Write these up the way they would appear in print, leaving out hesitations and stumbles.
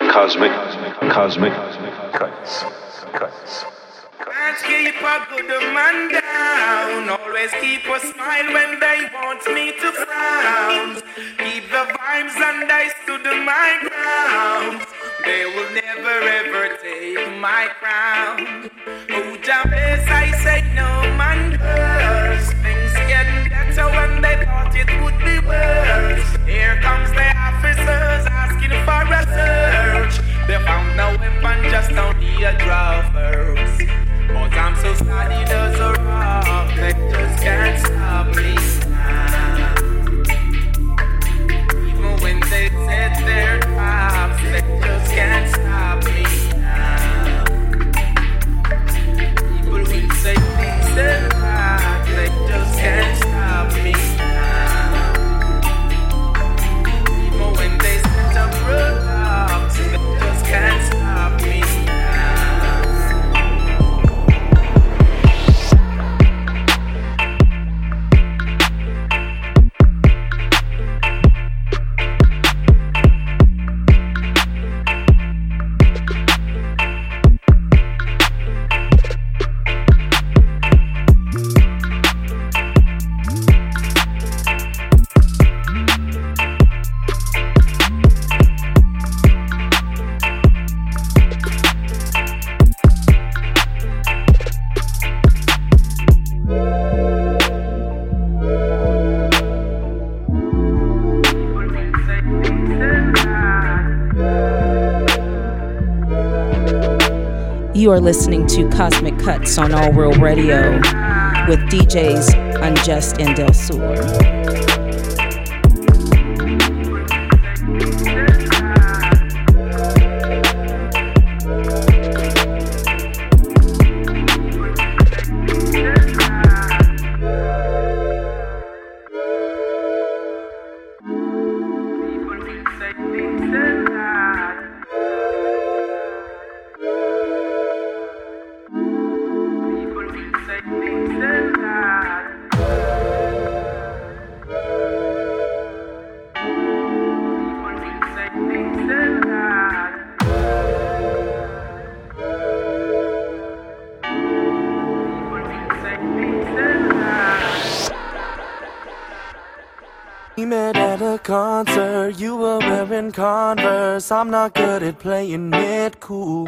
Cosmic Cuts. Can't keep a good man down. Always keep a smile when they want me to frown. Keep the vibes and I stood on my ground. They will never ever take my crown. Oh, Jabez, I say no man hurts. Things get better when they thought it would be worse. Here comes the officers asking for a search. They found no weapon, just only a drawers. But I'm so sad it doesn't rock. They just can't stop me now. Even when they set their traps, they just can't stop me now. People will say things they're right, they just can't stop me now. Even when they set up roadblocks, they just can't stop me now. You are listening to Cosmic Cuts on All Real Radio with DJs Unjust and Del Sur. Converse, I'm not good at playing it cool.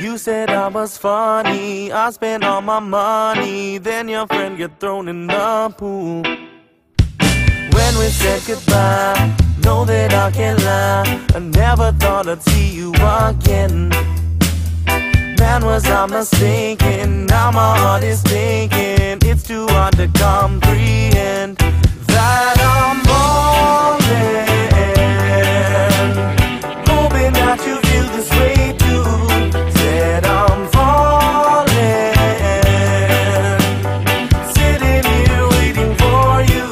You said I was funny, I spent all my money, then your friend get thrown in the pool. When we said goodbye, know that I can't lie, I never thought I'd see you again. Man, was I mistaken, now my heart is thinking, it's too hard to comprehend that I'm falling. Hoping that you feel this way too. Said I'm falling, sitting here waiting for you.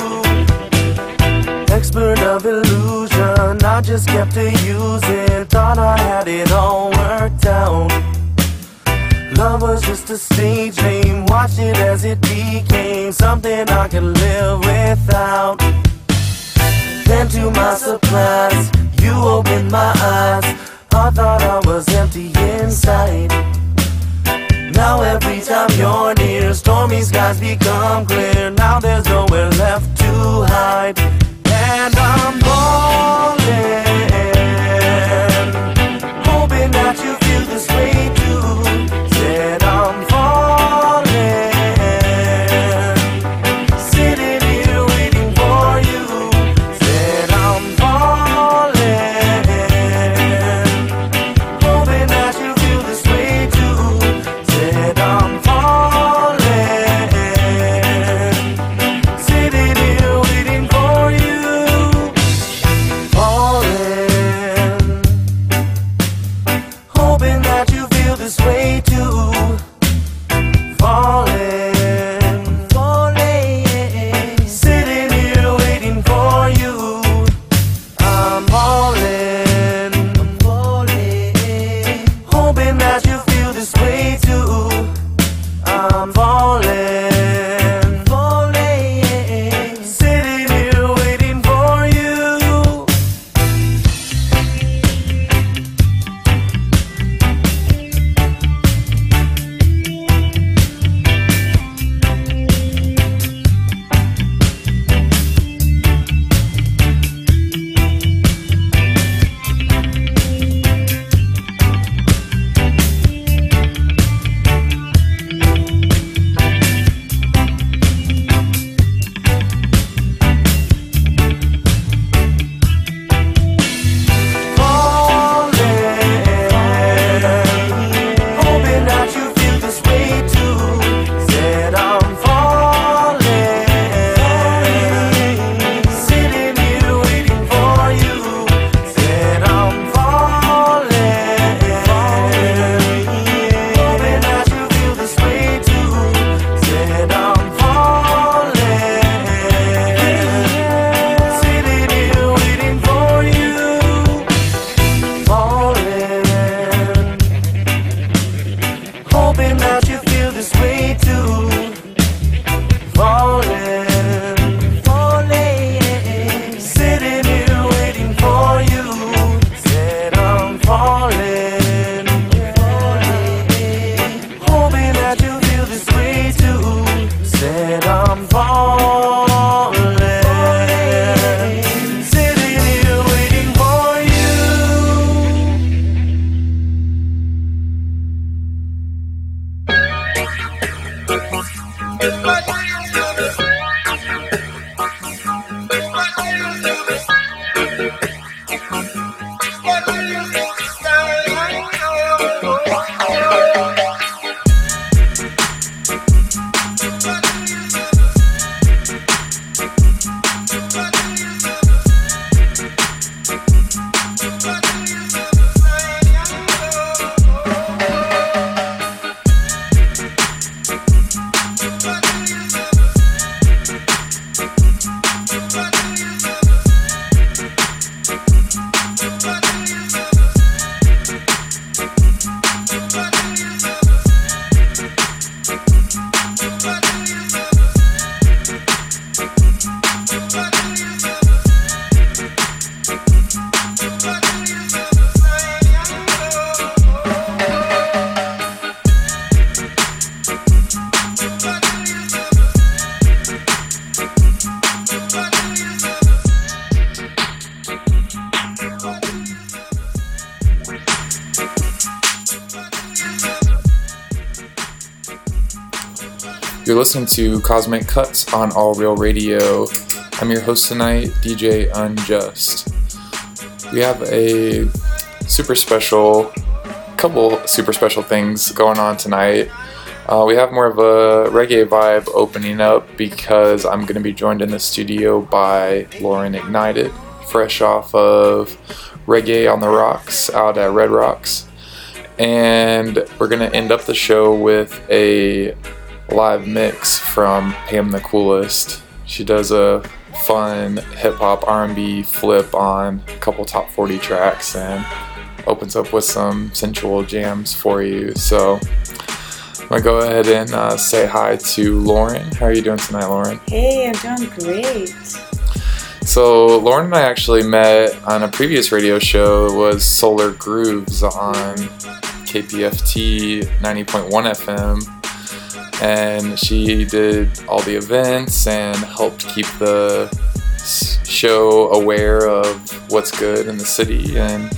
Expert of illusion, I just kept to use it. Thought I had it all worked out. Love was just a stage name, watched it as it became something I could live without. Then to my surprise, you opened my eyes. I thought I was empty inside. Now every time you're near, stormy skies become clear. Now there's nowhere left to hide. And I'm falling, hoping that you feel this way too. Said I'm falling, sitting here waiting for you. Said I'm falling, You're listening to Cosmic Cuts on All Real Radio. I'm your host tonight, DJ Unjust. We have a couple super special things going on tonight. We have more of a reggae vibe opening up because I'm going to be joined in the studio by Lauren Ignited, fresh off of Reggae on the Rocks out at Red Rocks. And we're going to end up the show with a live mix from Pam the Coolest. She does a fun hip-hop R&B flip on a couple top 40 tracks and opens up with some sensual jams for you. So I'm gonna go ahead and say hi to Lauren. How are you doing tonight, Lauren? Hey, I'm doing great. So Lauren and I actually met on a previous radio show. It was Solar Grooves on KPFT 90.1 FM. And she did all the events and helped keep the show aware of what's good in the city, and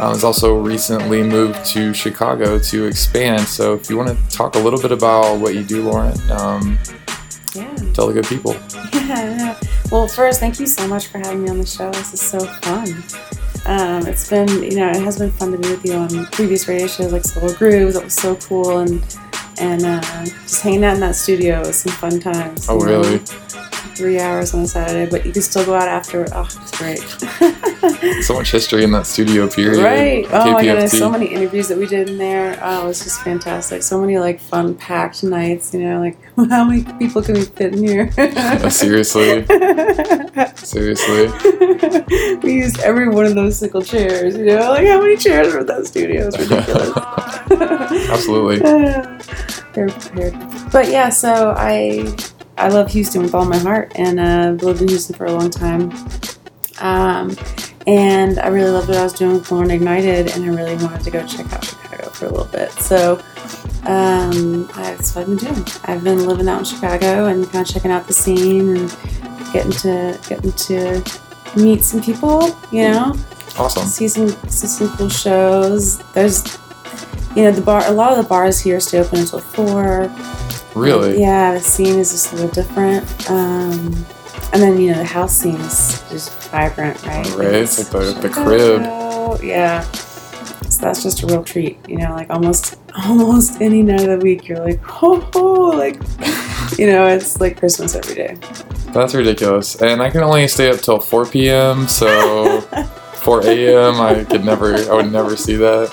was also recently moved to Chicago to expand. So if you want to talk a little bit about what you do, Lauren, tell the good people. Yeah. Well, first, thank you so much for having me on the show. This is so fun. It has been fun to be with you on previous radio shows like Solar Grooves. That was so cool. And just hanging out in that studio was some fun times. Oh, really? 3 hours on a Saturday, but you can still go out after. Oh, it's great. So much history in that studio, period. Right. Oh, my goodness. So many interviews that we did in there. Oh, it was just fantastic. So many, fun, packed nights. How many people can we fit in here? Seriously. We used every one of those single chairs, How many chairs were in that studio? It's ridiculous. Absolutely. They're prepared. But yeah, so I love Houston with all my heart, and I've lived in Houston for a long time. And I really loved what I was doing with Lauren Ignited, and I really wanted to go check out Chicago for a little bit. So that's what I've been doing. I've been living out in Chicago and kind of checking out the scene and getting to meet some people, Awesome. See some cool shows. There's the bar. A lot of the bars here stay open until 4. Really? Yeah, the scene is just a little different. And then, the house scene is just vibrant, right? Right, it's like the crib. Yeah. So that's just a real treat, almost any night of the week, you're like, it's like Christmas every day. That's ridiculous. And I can only stay up till 4 p.m., so 4 a.m., I would never see that.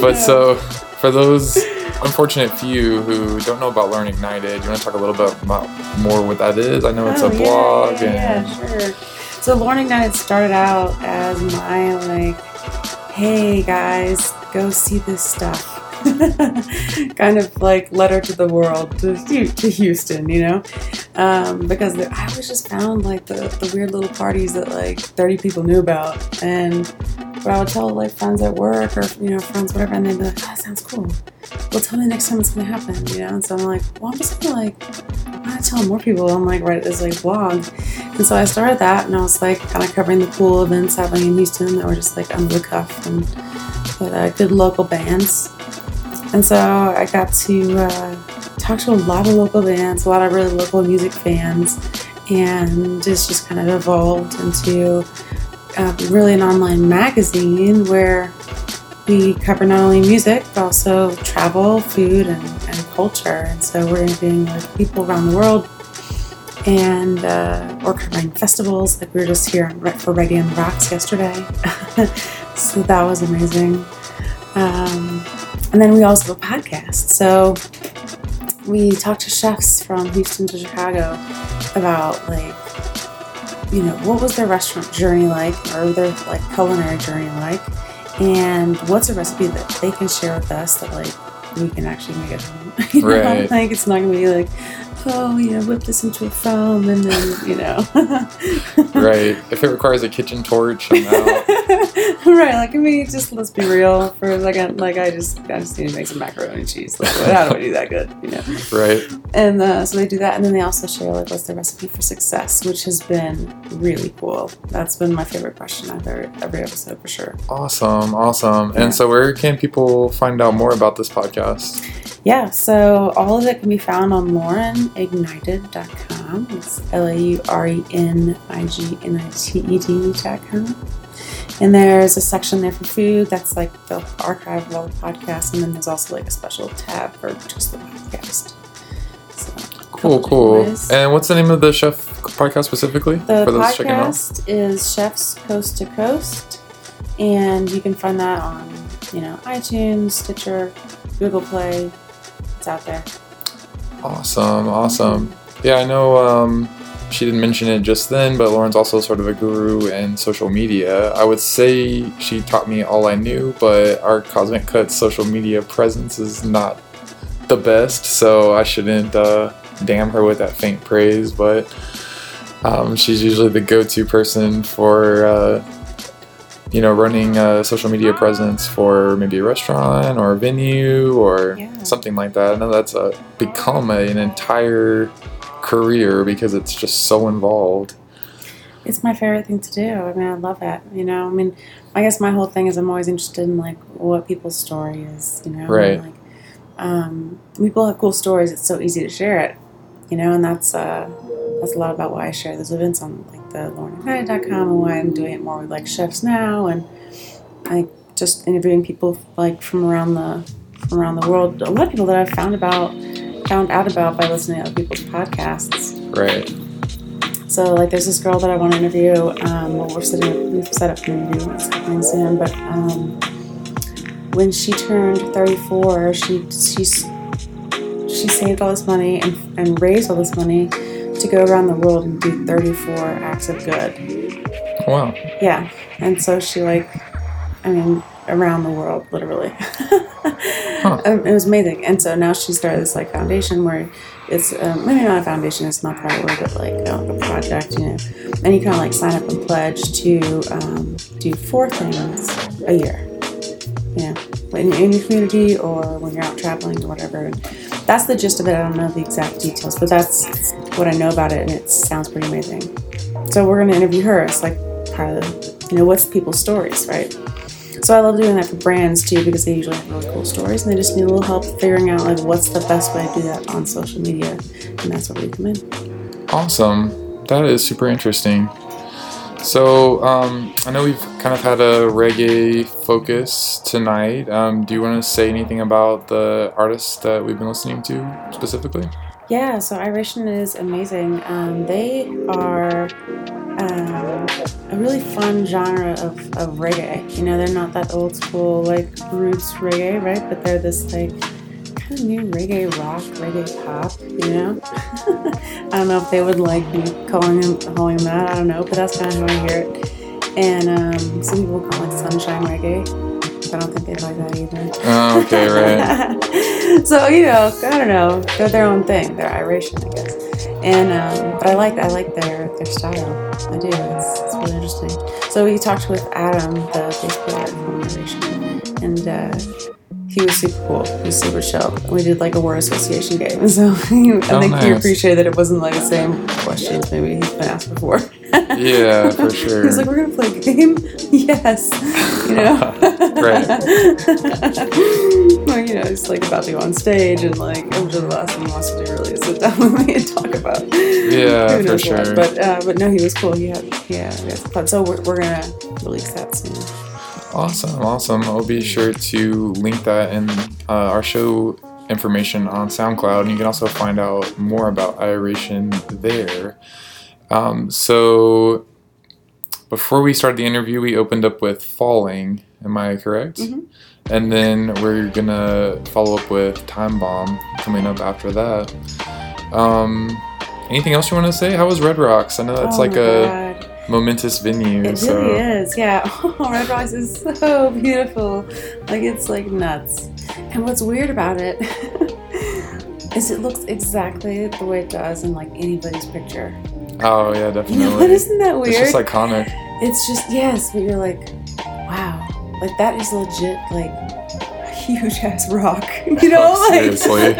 But so, for those unfortunate few who don't know about Learn Ignited, you want to talk a little bit more what that is? I know it's a blog. Yeah, sure. So Learn Ignited started out as my, hey guys, go see this stuff. Kind of letter to the world, to Houston, because I always just found the weird little parties that 30 people knew about, and but I would tell friends at work or friends whatever, and they'd be like, oh, that sounds cool, well tell me the next time it's gonna happen, and so I'm like, well I'm just gonna I want to tell more people. I'm write this blog, and so I started that, and I was kind of covering the cool events happening in Houston that were just under the cuff and good local bands. And so I got to talk to a lot of local bands, a lot of really local music fans, and it's just kind of evolved into really an online magazine where we cover not only music, but also travel, food, and culture. And so we're interviewing like people around the world, and we're covering festivals. Like we were just here for Reggae on the Rocks yesterday, so that was amazing. And then we also have a podcast. So we talk to chefs from Houston to Chicago about, like, you know, what was their restaurant journey like, or their like culinary journey like, and what's a recipe that they can share with us that like we can actually make at home. You know? Right. Like it's not gonna be like, oh, you know, whip this into a foam and then, you know. Right. If it requires a kitchen torch, I'm out. Right. Like, I mean, just let's be real for a second. Like, I just need to make some macaroni and cheese. Like, how do I do that good? You know. Right. And so they do that, and then they also share like what's their recipe for success, which has been really cool. That's been my favorite question I've every episode for sure. Awesome. Yeah. And so, where can people find out more about this podcast? Yeah, so all of it can be found on laurenignited.com. It's laurenignited.com. And there's a section there for food that's like the archive of all the podcasts. And then there's also like a special tab for just the podcast. So, cool. And what's the name of the chef podcast specifically? The podcast is Chefs Coast to Coast. And you can find that on, you know, iTunes, Stitcher, Google Play. It's out there. Awesome. Yeah, I know she didn't mention it just then, but Lauren's also sort of a guru in social media. I would say she taught me all I knew, but our Cosmic Cuts social media presence is not the best, so I shouldn't damn her with that faint praise, but she's usually the go-to person for you know, running a social media presence for maybe a restaurant or a venue or something like that. I know that's become an entire career because it's just so involved. It's my favorite thing to do. I mean, I love it. You know, I mean, I guess my whole thing is I'm always interested in like what people's story is, you know. Right. And, like, people have cool stories. It's so easy to share it, you know, and that's a lot about why I share those events on like the laurenignited.com and why I'm doing it more with like chefs now, and I just interviewing people like from around the world. A lot of people that I've found out about by listening to other people's podcasts. Right. So like there's this girl that I want to interview. We've set up an interview. It's happening soon. But when she turned 34, she saved all this money and raised all this money to go around the world and do 34 acts of good. Wow. Yeah. And so she around the world, literally. Huh. It was amazing. And so now she started this like foundation where it's maybe not a foundation, it's not the right word, but like a project, you know. And you kind of like sign up and pledge to do 4 things a year, you know, in your community or when you're out traveling or whatever. And that's the gist of it. I don't know the exact details, but that's what I know about it, and it sounds pretty amazing. So we're going to interview her. It's like part of the, you know, what's people's stories, right? So I love doing that for brands too, because they usually have really cool stories and they just need a little help figuring out like what's the best way to do that on social media, and that's where we come in. Awesome. That is super interesting. So I know we've kind of had a reggae focus tonight. Do you want to say anything about the artists that we've been listening to specifically? Yeah, so Iration is amazing. They are a really fun genre of reggae. You know, they're not that old school, like, roots reggae, right? But they're this, like, kind of new reggae rock, reggae pop, you know? I don't know if they would, like, be calling them that. I don't know, but that's kind of how I hear it. And some people call it sunshine reggae. I don't think they'd like that either. Oh, okay, right. So, you know, I don't know. They're their own thing. They're Iration, I guess. And, but I like their style. I do. It's really interesting. So we talked with Adam, the bass player from Iration, and he was super cool. He was super chill. And we did like a word association game. And so I think he appreciated that it wasn't like the same questions maybe he's been asked before. Yeah, for sure. He was like, we're going to play a game? Yes. You know? Right. Well, you know, he's like about to go on stage, and like, the last thing he wants to do really is sit down with me and talk about yeah, for sure. What. But no, he was cool. He had so we're going to release that soon. Awesome. I'll be sure to link that in our show information on SoundCloud, and you can also find out more about Iration there. So before we started the interview, we opened up with Falling, am I correct? Mm-hmm. And then we're gonna follow up with Time Bomb coming up after that. Anything else you want to say? How was Red Rocks? I know that's momentous venue. It really is, yeah. Oh, Red Rocks is so beautiful. Like, it's like nuts. And what's weird about it is it looks exactly the way it does in like anybody's picture. Oh yeah, definitely. You know, but isn't that weird? It's just iconic. It's just, yes, but you're like, wow, like that is legit, like a huge ass rock. You know, oh, seriously.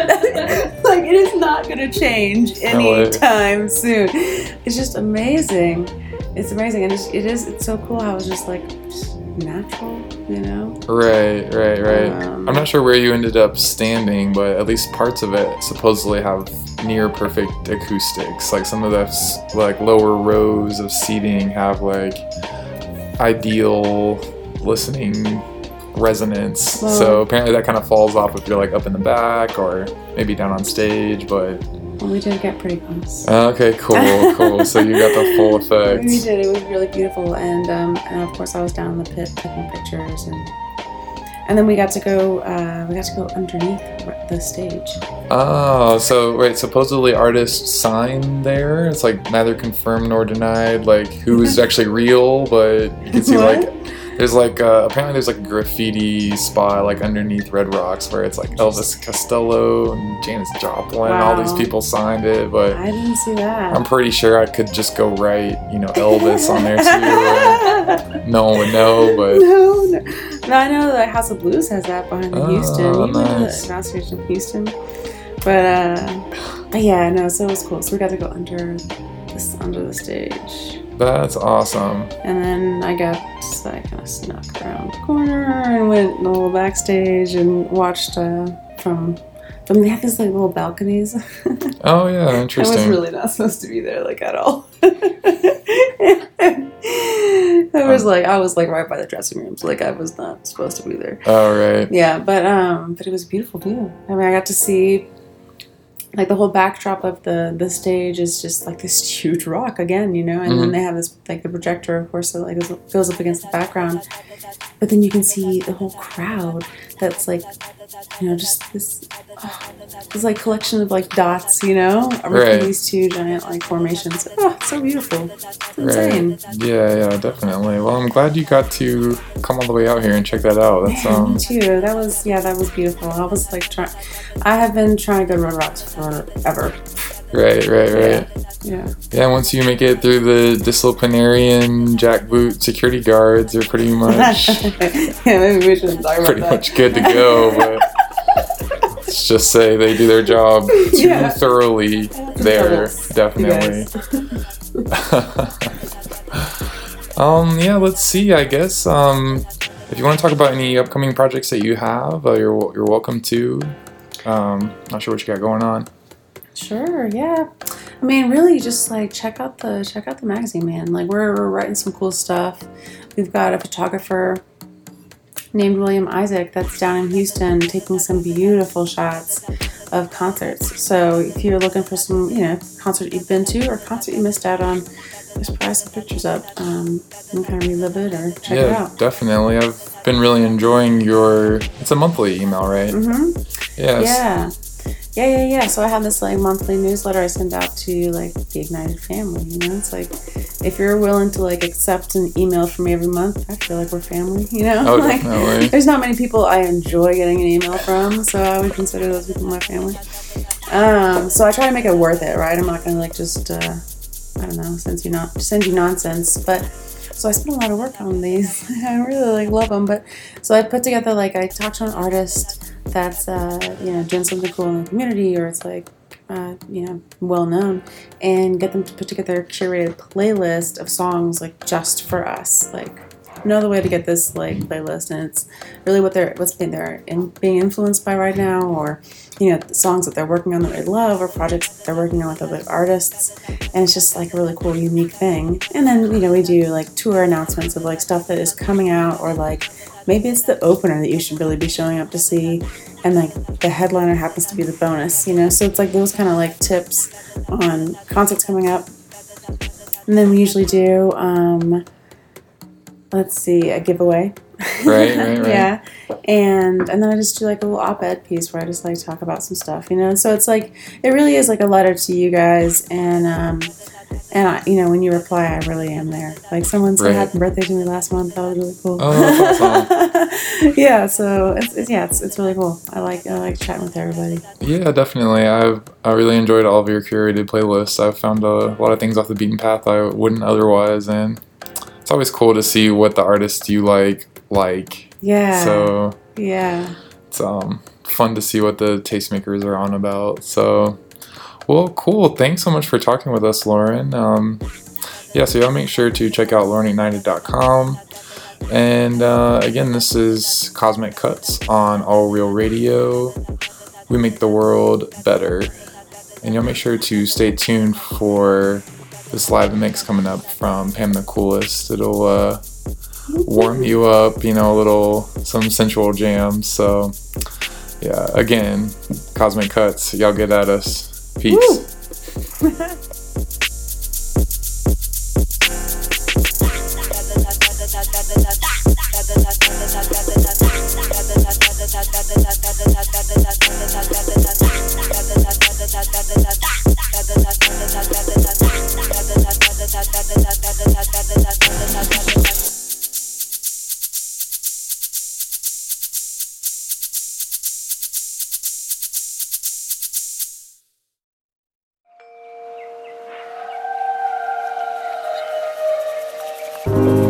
Like it is not gonna change anytime soon. It's just amazing. It's amazing, and it's so cool how it's just like natural, you know? Right. I'm not sure where you ended up standing, but at least parts of it supposedly have near perfect acoustics. Like some of those like lower rows of seating have like ideal listening resonance. Well, so apparently that kind of falls off if you're like up in the back or maybe down on stage, but. Well, we did get pretty close. Okay, cool. So you got the full effect. We did. It was really beautiful, and of course I was down in the pit taking pictures, and then we got to go. We got to go underneath the stage. Oh, so right. Supposedly artists sign there. It's like neither confirmed nor denied. Like who is actually real, but you can see what? Like. There's like, apparently there's like a graffiti spot like underneath Red Rocks where it's like Elvis Costello and Janis Joplin, all these people signed it, but I didn't see that. I'm pretty sure I could just go write, you know, Elvis on there too. No one would know, but. No, I know the House of Blues has that behind in Houston. You went to the Mouse Station in Houston. But yeah, no, so it was cool. So we got to go under the stage. That's awesome. And then I kind of snuck around the corner and went in the little backstage and watched from they have these like little balconies. Oh yeah, interesting. I was really not supposed to be there like at all. I was right by the dressing room, so like I was not supposed to be there. Oh right. Yeah, but it was beautiful too. I mean, I got to see. Like the whole backdrop of the stage is just like this huge rock again, you know, and then they have this like the projector, of course, that like goes up against the background, but then you can see the whole crowd that's like, you know, just this like collection of like dots, you know, right. These two giant like formations. Oh, it's so beautiful! It's insane. Right. Yeah, definitely. Well, I'm glad you got to come all the way out here and check that out. That's me too. That was beautiful. I was like I have been trying to go to Red Rocks forever. Right. Yeah, once you make it through the disciplinarian jackboot security guards, they're pretty much maybe we shouldn't talk about pretty that. Much good to go, but let's just say they do their job too thoroughly there, definitely. Let's see, I guess. If you want to talk about any upcoming projects that you have, you're welcome to. Not sure what you got going on. Sure, yeah. I mean, really, just like check out the magazine, man. Like we're writing some cool stuff. We've got a photographer named William Isaac that's down in Houston taking some beautiful shots of concerts. So if you're looking for some, you know, concert you've been to or concert you missed out on, just pry some pictures up and kind of relive it or check it out. Yeah, definitely. I've been really enjoying it's a monthly email, right? Mm-hmm. Yes. Yeah. Yeah. So I have this like monthly newsletter I send out to like the Ignited family, you know? It's like if you're willing to like accept an email from me every month, I feel like we're family, you know? Oh, like definitely. There's not many people I enjoy getting an email from, so I would consider those people my family. So I try to make it worth it, right? I'm not gonna like just I don't know, send you nonsense, but so I spend a lot of work on these. I really like love them, but so I put together like I talked to an artist that's doing something cool in the community, or it's like well known, and get them to put together a curated playlist of songs like just for us. Like, know the way to get this like playlist, and it's really what's being influenced by right now, or the songs that they're working on that they love, or projects that they're working on with other artists. And it's just like a really cool, unique thing. And then we do like tour announcements of like stuff that is coming out, or like maybe it's the opener that you should really be showing up to see, and like the headliner happens to be the bonus. So it's like those kind of like tips on concerts coming up. And then we usually do. Let's see, a giveaway. Right. Yeah. And then I just do like a little op-ed piece where I just like talk about some stuff, So it's like, it really is like a letter to you guys. And I, when you reply, I really am there. Like someone said happy birthday to me last month. That was really cool. Oh, that's awesome. Yeah. So it's really cool. I like chatting with everybody. Yeah, definitely. I really enjoyed all of your curated playlists. I've found a lot of things off the beaten path I wouldn't otherwise. And it's always cool to see what the artists you like. Yeah. So yeah, it's fun to see what the tastemakers are on about. So, well, cool. Thanks so much for talking with us, Lauren. So y'all make sure to check out LaurenIgnited.com. And again, this is Cosmic Cuts on All Real Radio. We make the world better. And y'all make sure to stay tuned for this live mix coming up from Pam the Coolest. It'll warm you up, some sensual jams. So, yeah, again, Cosmic Cuts. Y'all get at us. Peace. We'll be right back.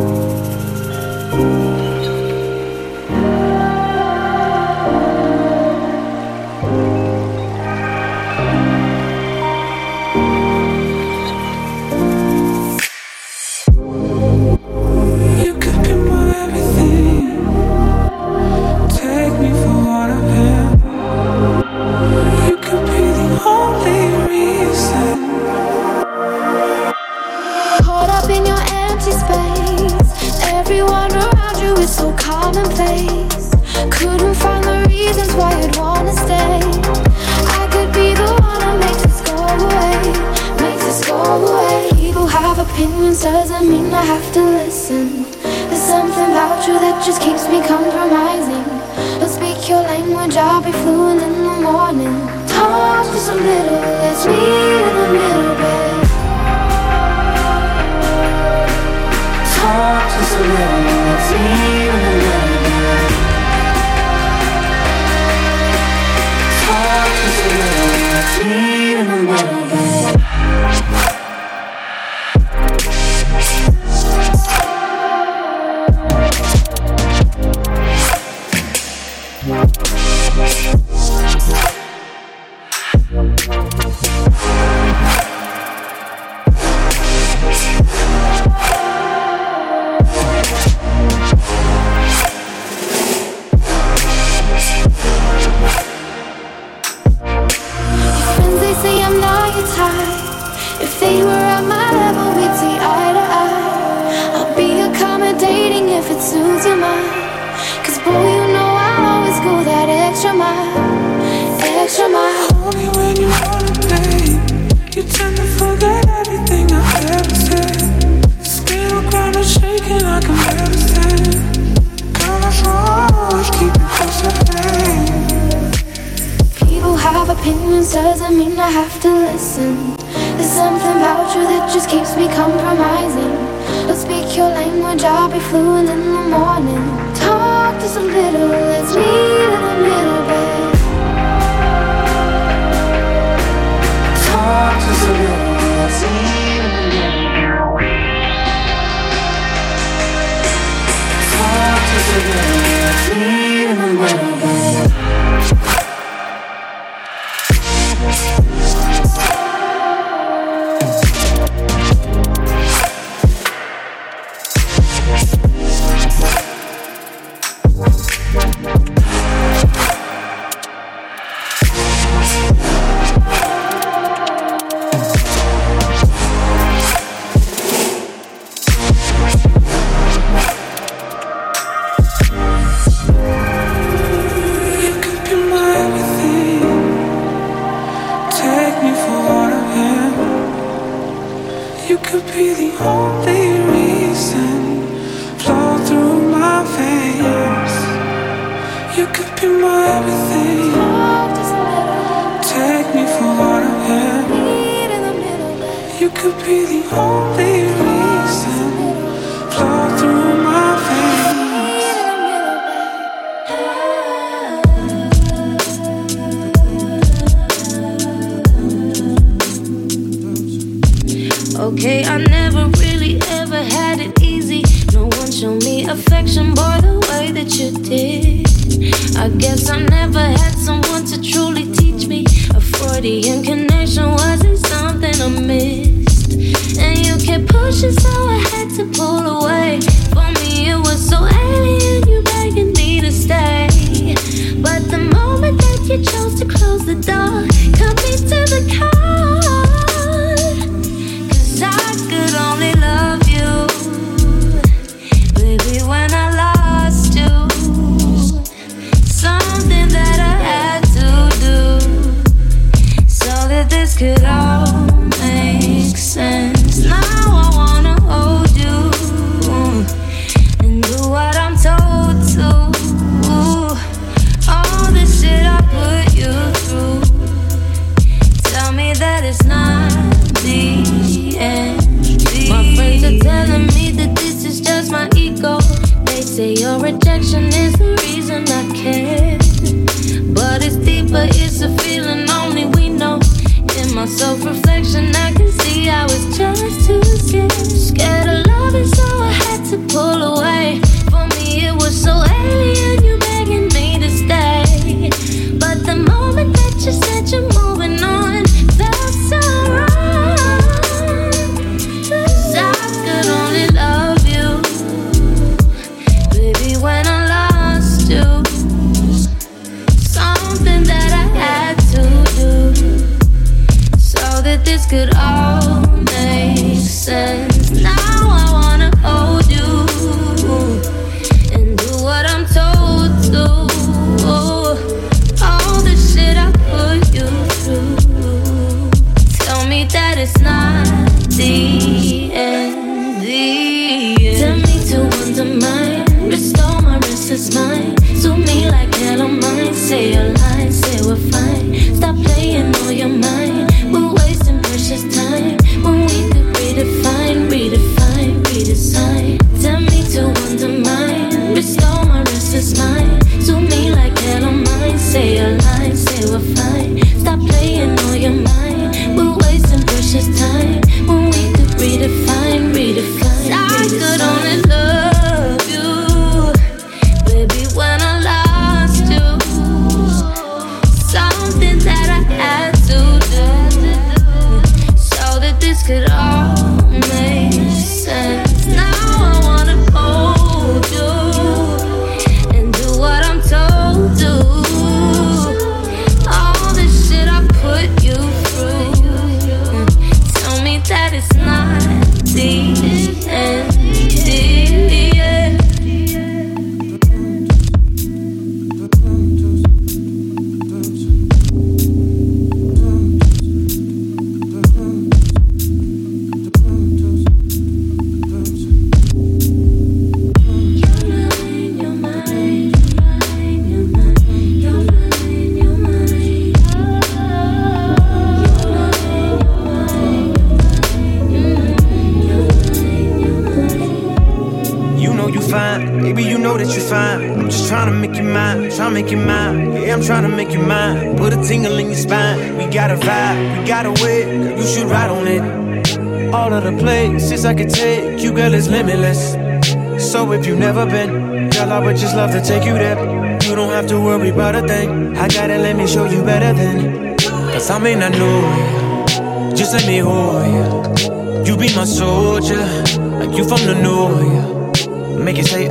make it say,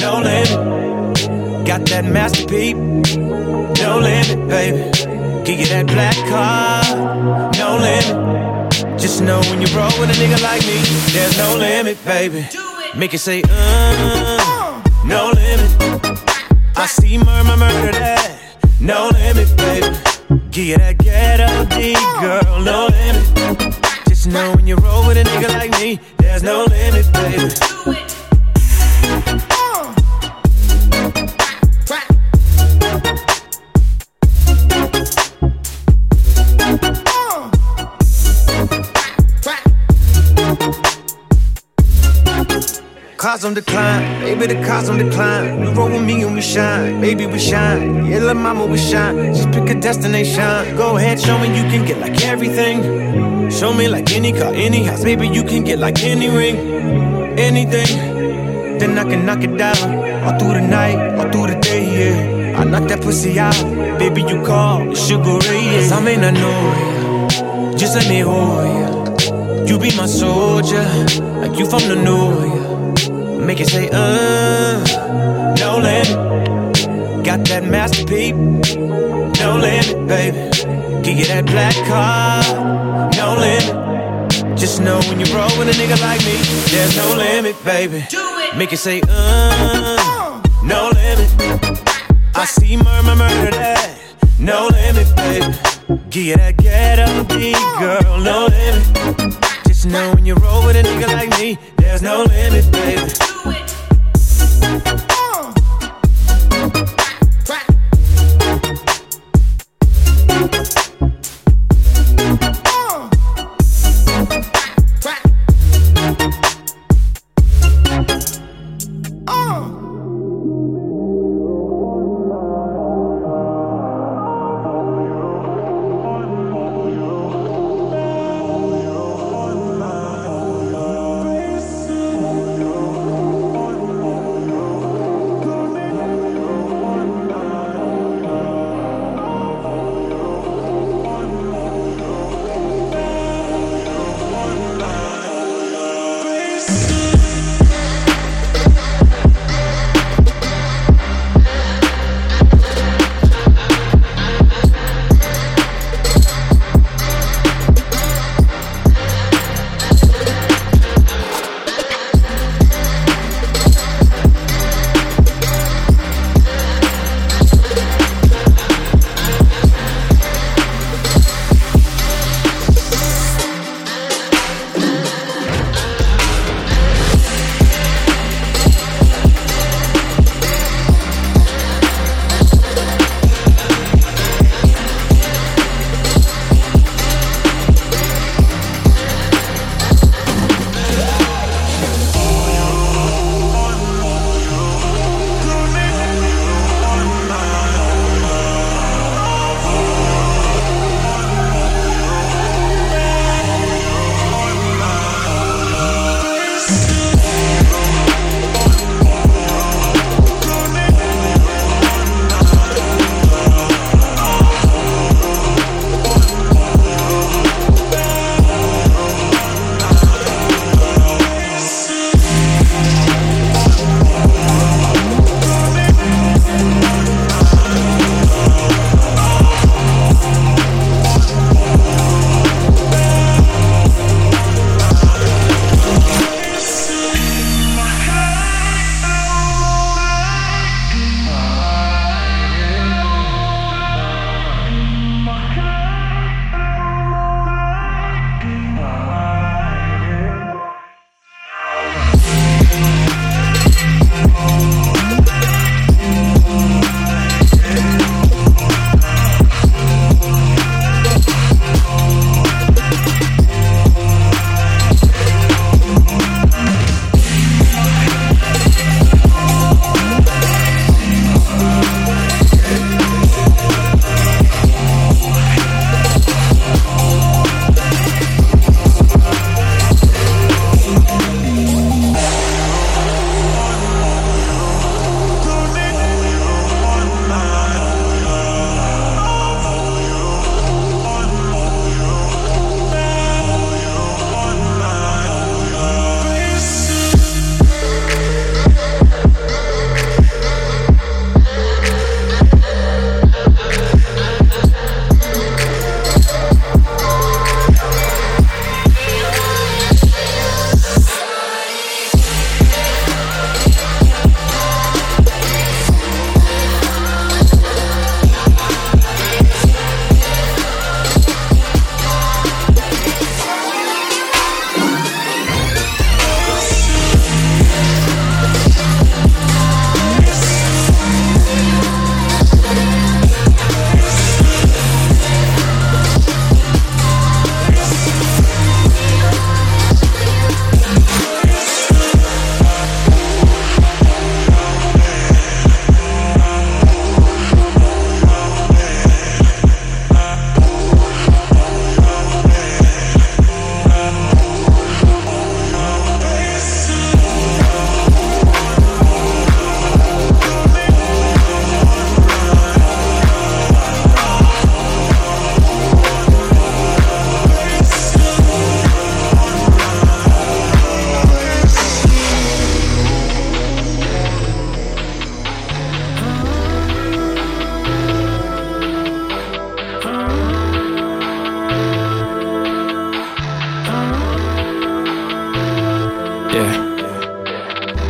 no limit. Got that masterpiece, no limit, baby. Give you that black car, no limit. Just know when you roll with a nigga like me, there's no limit, baby. Make it say, no limit. I see murder that, no limit, baby. Give you that ghetto D, girl, no limit. Just know when you roll with a nigga like me, there's no limit, baby. Do it. Cosm decline, baby, the cosm decline. You roll with me and we shine, baby, we shine. Yeah, little mama, we shine. Just pick a destination. Go ahead, show me you can get like everything. Show me like any car, any house. Baby, you can get like any ring, anything. Then I can knock it down, all through the night, all through the day, yeah. I knock that pussy out, baby, you call, it's sugar, yeah. I'm in a know, just let me hold ya. You be my soldier, like you from the know, yeah. Make it say, no limit. Got that masterpiece, no limit, baby. Give you that black car, no limit. Just know when you roll with a nigga like me, there's no limit, baby. Do it. Make it say, no limit. I see murder that, no limit, baby. Give you that ghetto D, girl, no limit. Just know when you roll with a nigga like me, there's no limit, baby. Do it.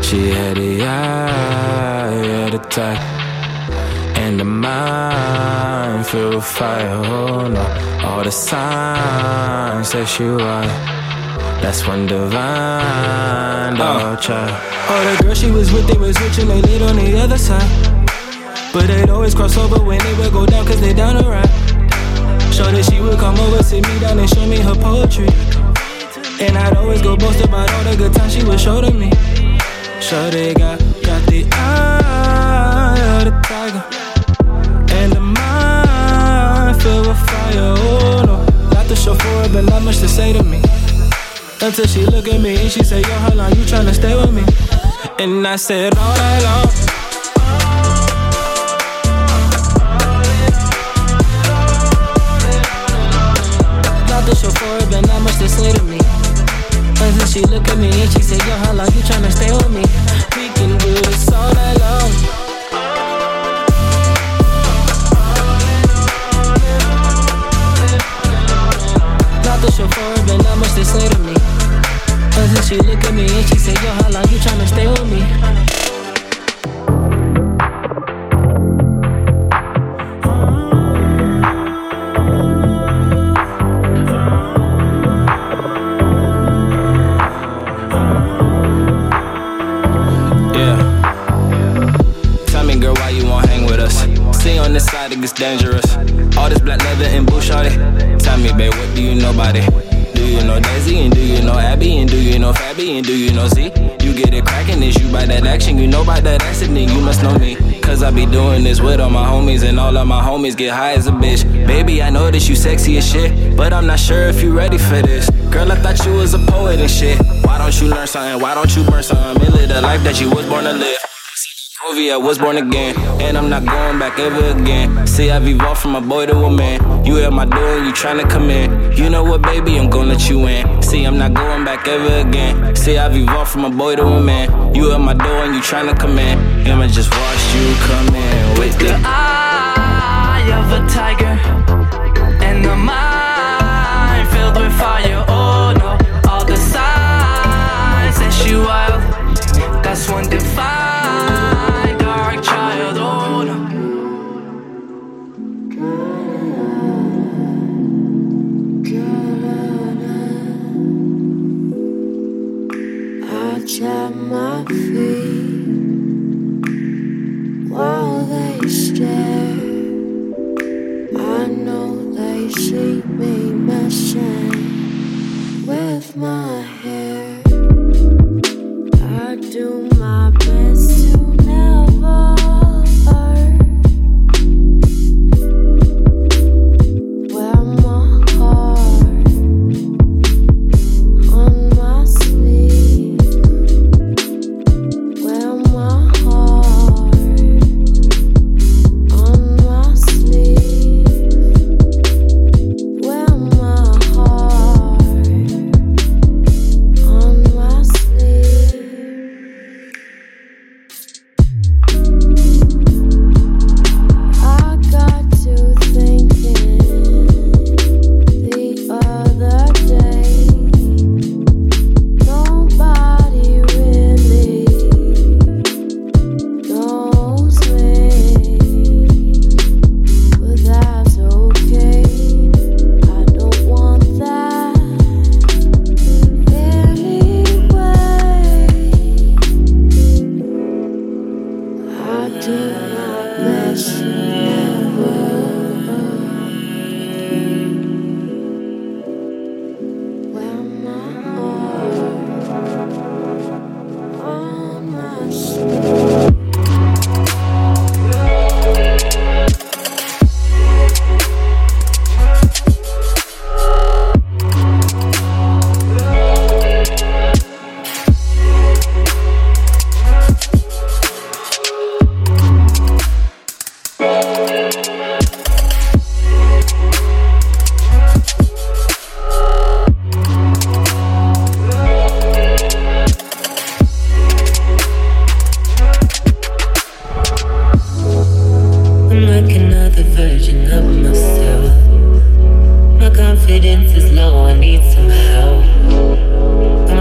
She had a heart attack and a mind filled with fire. Oh no, all the signs that she was. That's when divine dog tried. All the girls she was with, they was rich and they lit on the other side. But they'd always cross over when they would go down, cause they down to ride. Showed that she would come over, sit me down and show me her poetry. And I'd always go boast about all the good times she would show to me. Shawty got the eye of the tiger and the mind filled with fire. Oh no, not to show for it, but not much to say to me. Until she looked at me and she said, yo, how long you tryna stay with me? And I said, all night long. Not to show for it, but not much to say to me. Until she looked at me and she said, yo, how long you tryna stay with me? We can do this all night long. Not to show for it, but not much to say to me. Until she looked at me and she said, yo, how long you tryna stay with me? It's dangerous. All this black leather and bull shawty. Tell me, babe, what do you know about it? Do you know Daisy? And do you know Abby? And do you know Fabby? And do you know Z? You get it crackin' is you by that action. You know about that accident, you must know me. Cause I be doing this with all my homies, and all of my homies get high as a bitch. Baby, I know that you sexy as shit, but I'm not sure if you ready for this. Girl, I thought you was a poet and shit. Why don't you learn something? Why don't you burn something? Live the life that you was born to live. I was born again, and I'm not going back ever again. See, I've evolved from a boy to a man. You at my door and you tryna come in. You know what, baby, I'm gonna let you in. See, I'm not going back ever again. See, I've evolved from a boy to a man. You at my door and you tryna come in. And I just watched you come in with the eye of a tiger and the mind filled with fire. Oh no, all the signs that she wild. That's one divine. At my feet while they stare, I know they see me messing with my hair. I do my best to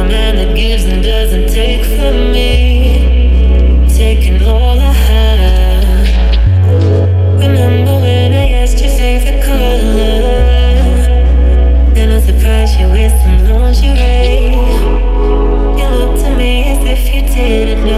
never gives and doesn't take from me. Move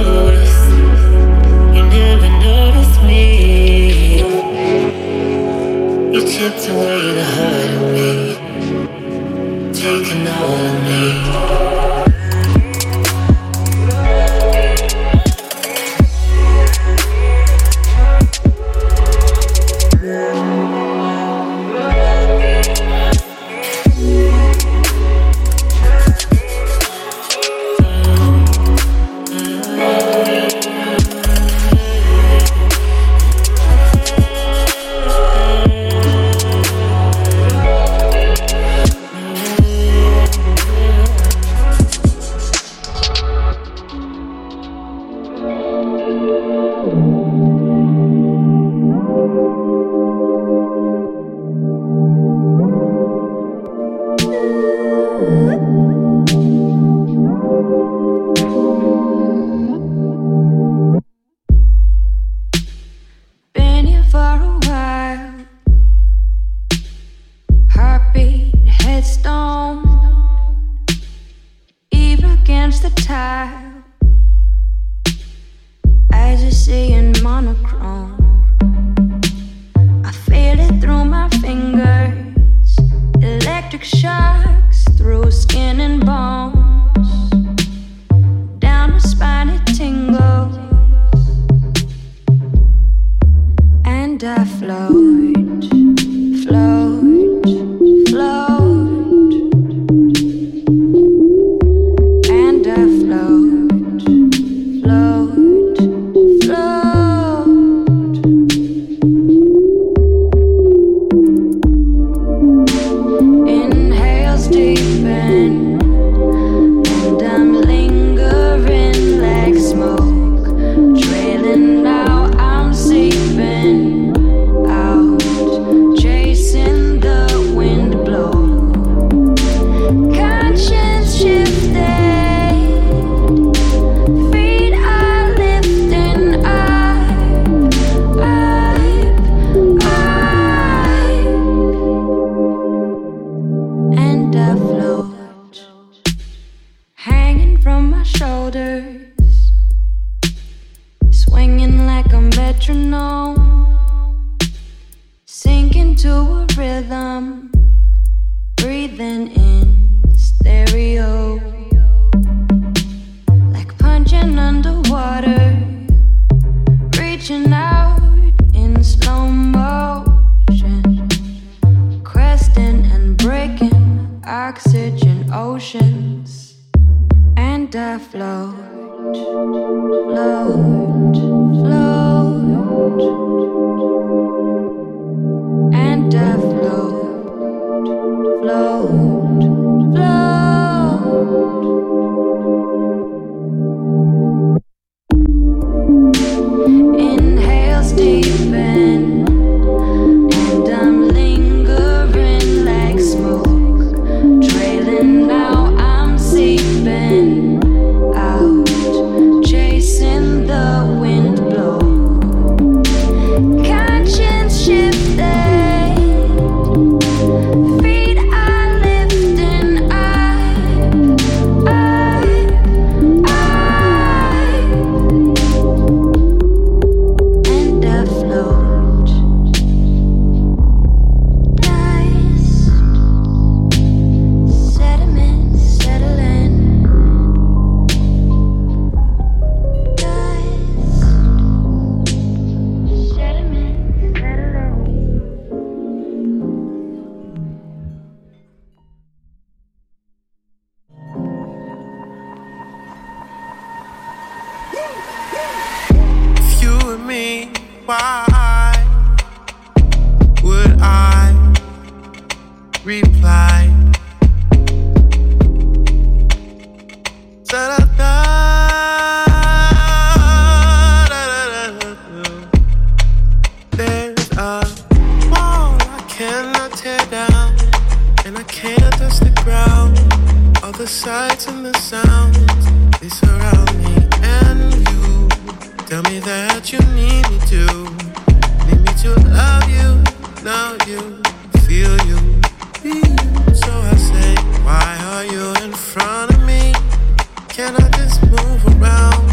around.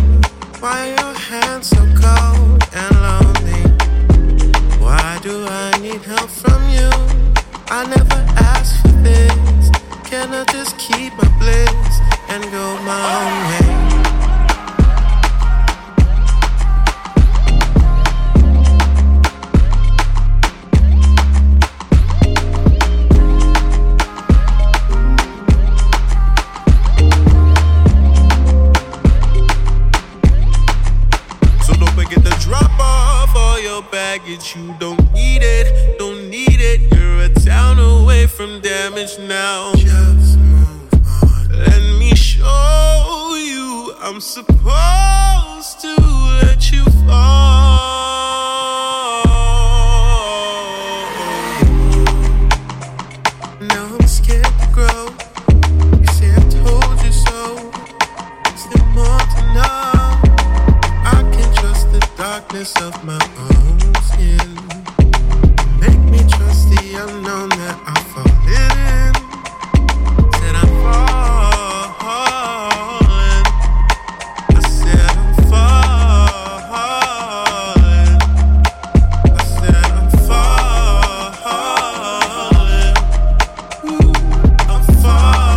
your baggage, you don't need it, you're a town away from damage now. Just move on. Let me show you, I'm supposed to let you fall. Now I'm scared to grow, you say I told you so, is there more to know? Darkness of my own skin, make me trust the unknown that I fall in. Said I'm falling. I said I'm falling. I said I'm falling. Ooh, I'm falling.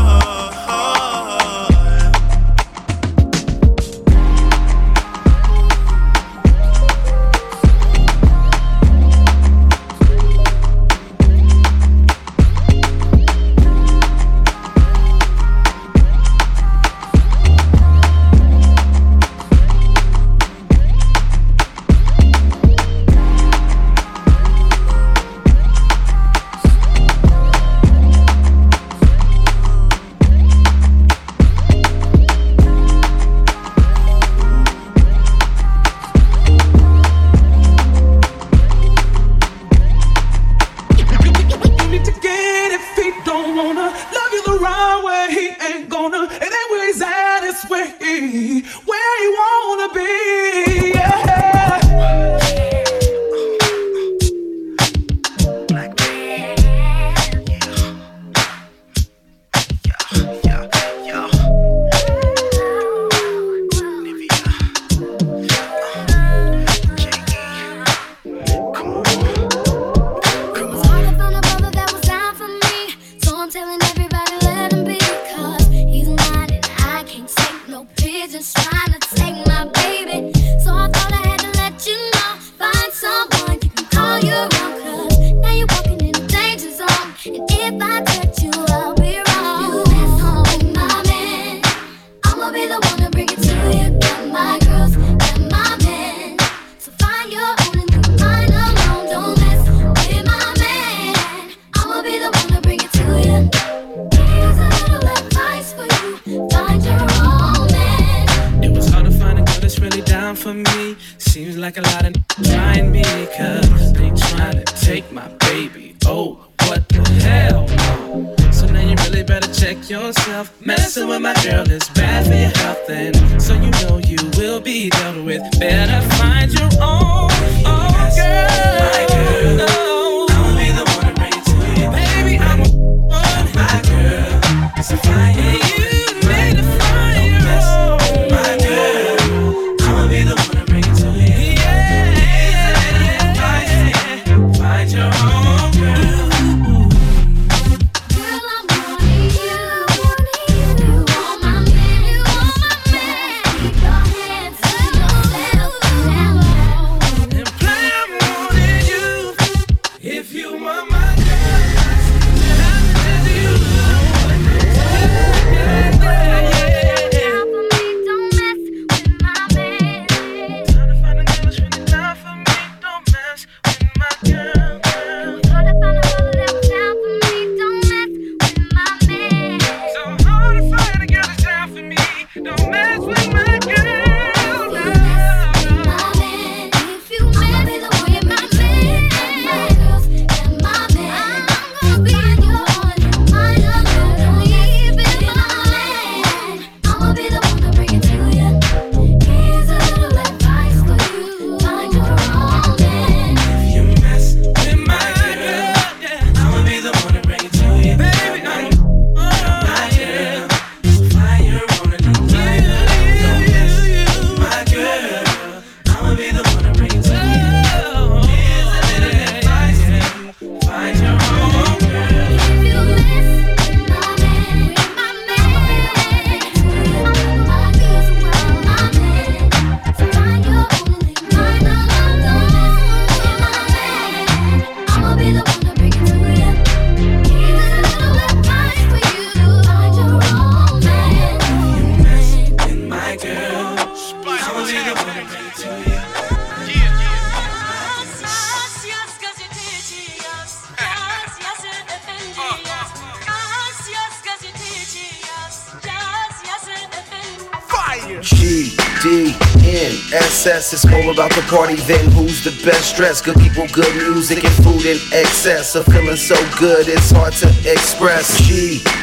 GDNSS, it's more about the party than who's the best dressed. Good people, good music, and food in excess. I'm feeling so good, it's hard to express.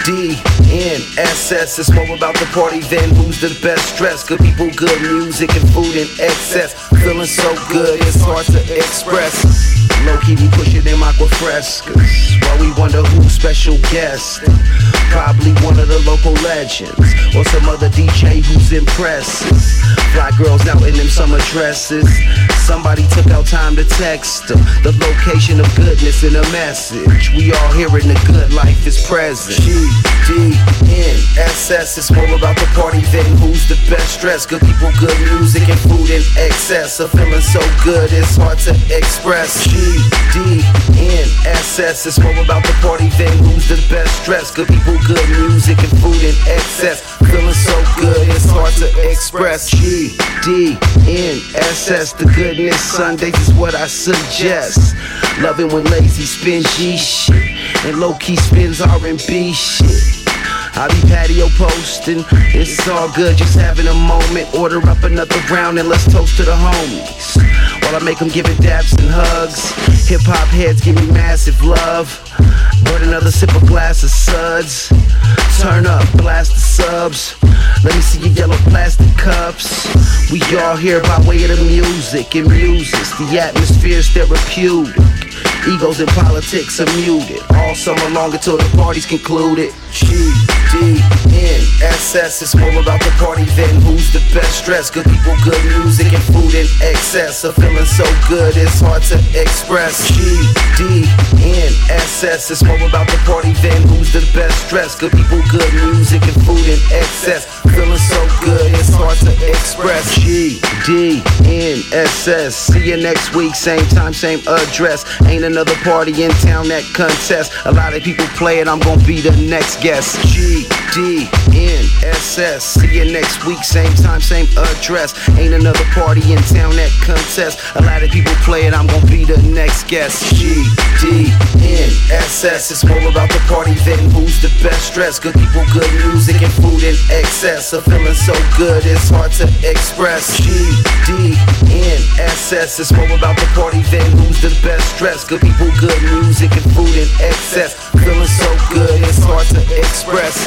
GDNSS, it's more about the party than who's the best dressed. Good people, good music, and food in excess. Feeling so good, it's hard to express. Low-key, we push it in aquafrescas while we wonder who's special guest. Probably one of the local legends or some other DJ who's impressive. Fly girls out in them summer dresses. Somebody took out time to text them the location of goodness in a message. We all hearing the good life is present. GDNSS, it's more about the party than who's the best dressed. Good people, good music, and food in excess. A feeling so good it's hard to express. GDNSS, it's more about the party than who's the best dressed. Good people, good music, and food in excess. Feeling so good, it's hard to express. GDNSS, the goodness Sundays is what I suggest. Loving when lazy spins G shit and low-key spins R&B shit. I be patio posting, it's all good, just having a moment. Order up another round and let's toast to the homies while I make them give it daps and hugs. Hip-hop heads give me massive love. Bought another sip of glass of suds. Turn up, blast the subs. Let me see your yellow plastic cups. We all here by way of the music and muses. The atmosphere's therapeutic. Egos and politics are muted all summer long until the party's concluded. GDNSS, it's more about the party than who's the best dressed. Good people, good music, and food in excess. A feeling so good it's hard to express. GDNSS, it's more about the party than who's the best dressed. Good people, good music, and food in excess. Feeling so good it's hard to express. GDNSS, see you next week, same time, same address. Ain't another party in town that contests. A lot of people play it, I'm gonna be the next guest. GDNSS, see you next week, same time, same address. Ain't another party in town that contests. A lot of people play it, I'm gonna be the next guest. GDNSS, it's more about the party than who's the best dressed. Good people, good music, and food in excess. A feeling so good it's hard to express. GDNSS, it's more about the party than who's the best dressed. Good people, good music, and food in excess. Feeling so good it's hard to express.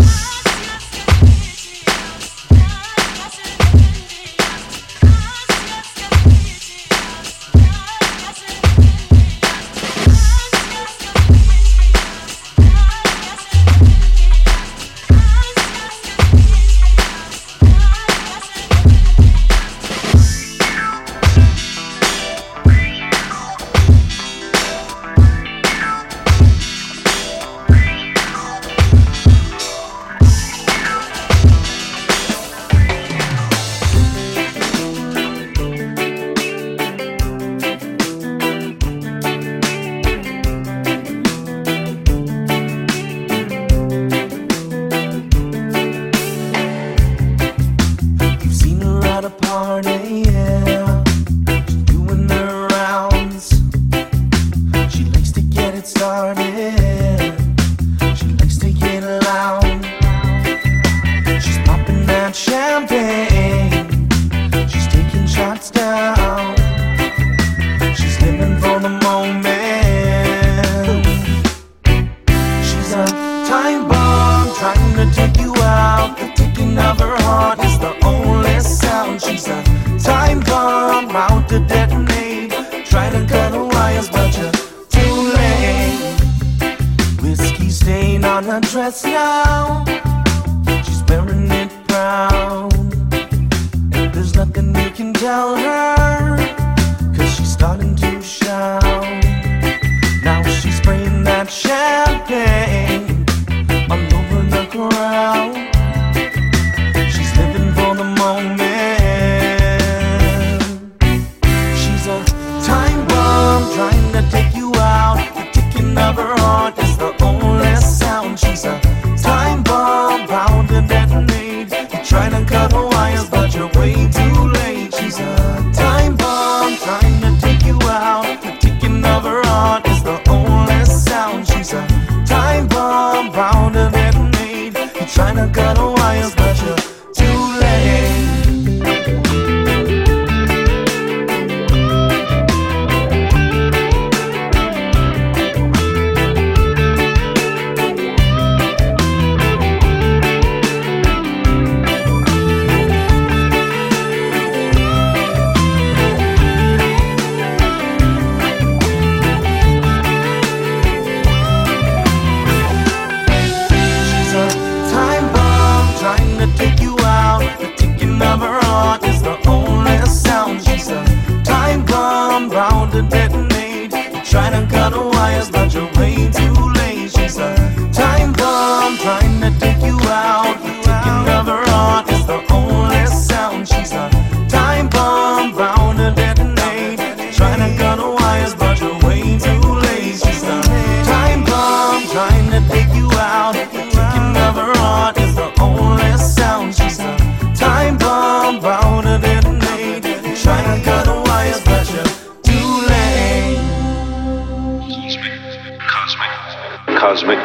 Cosmic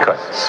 Cuts.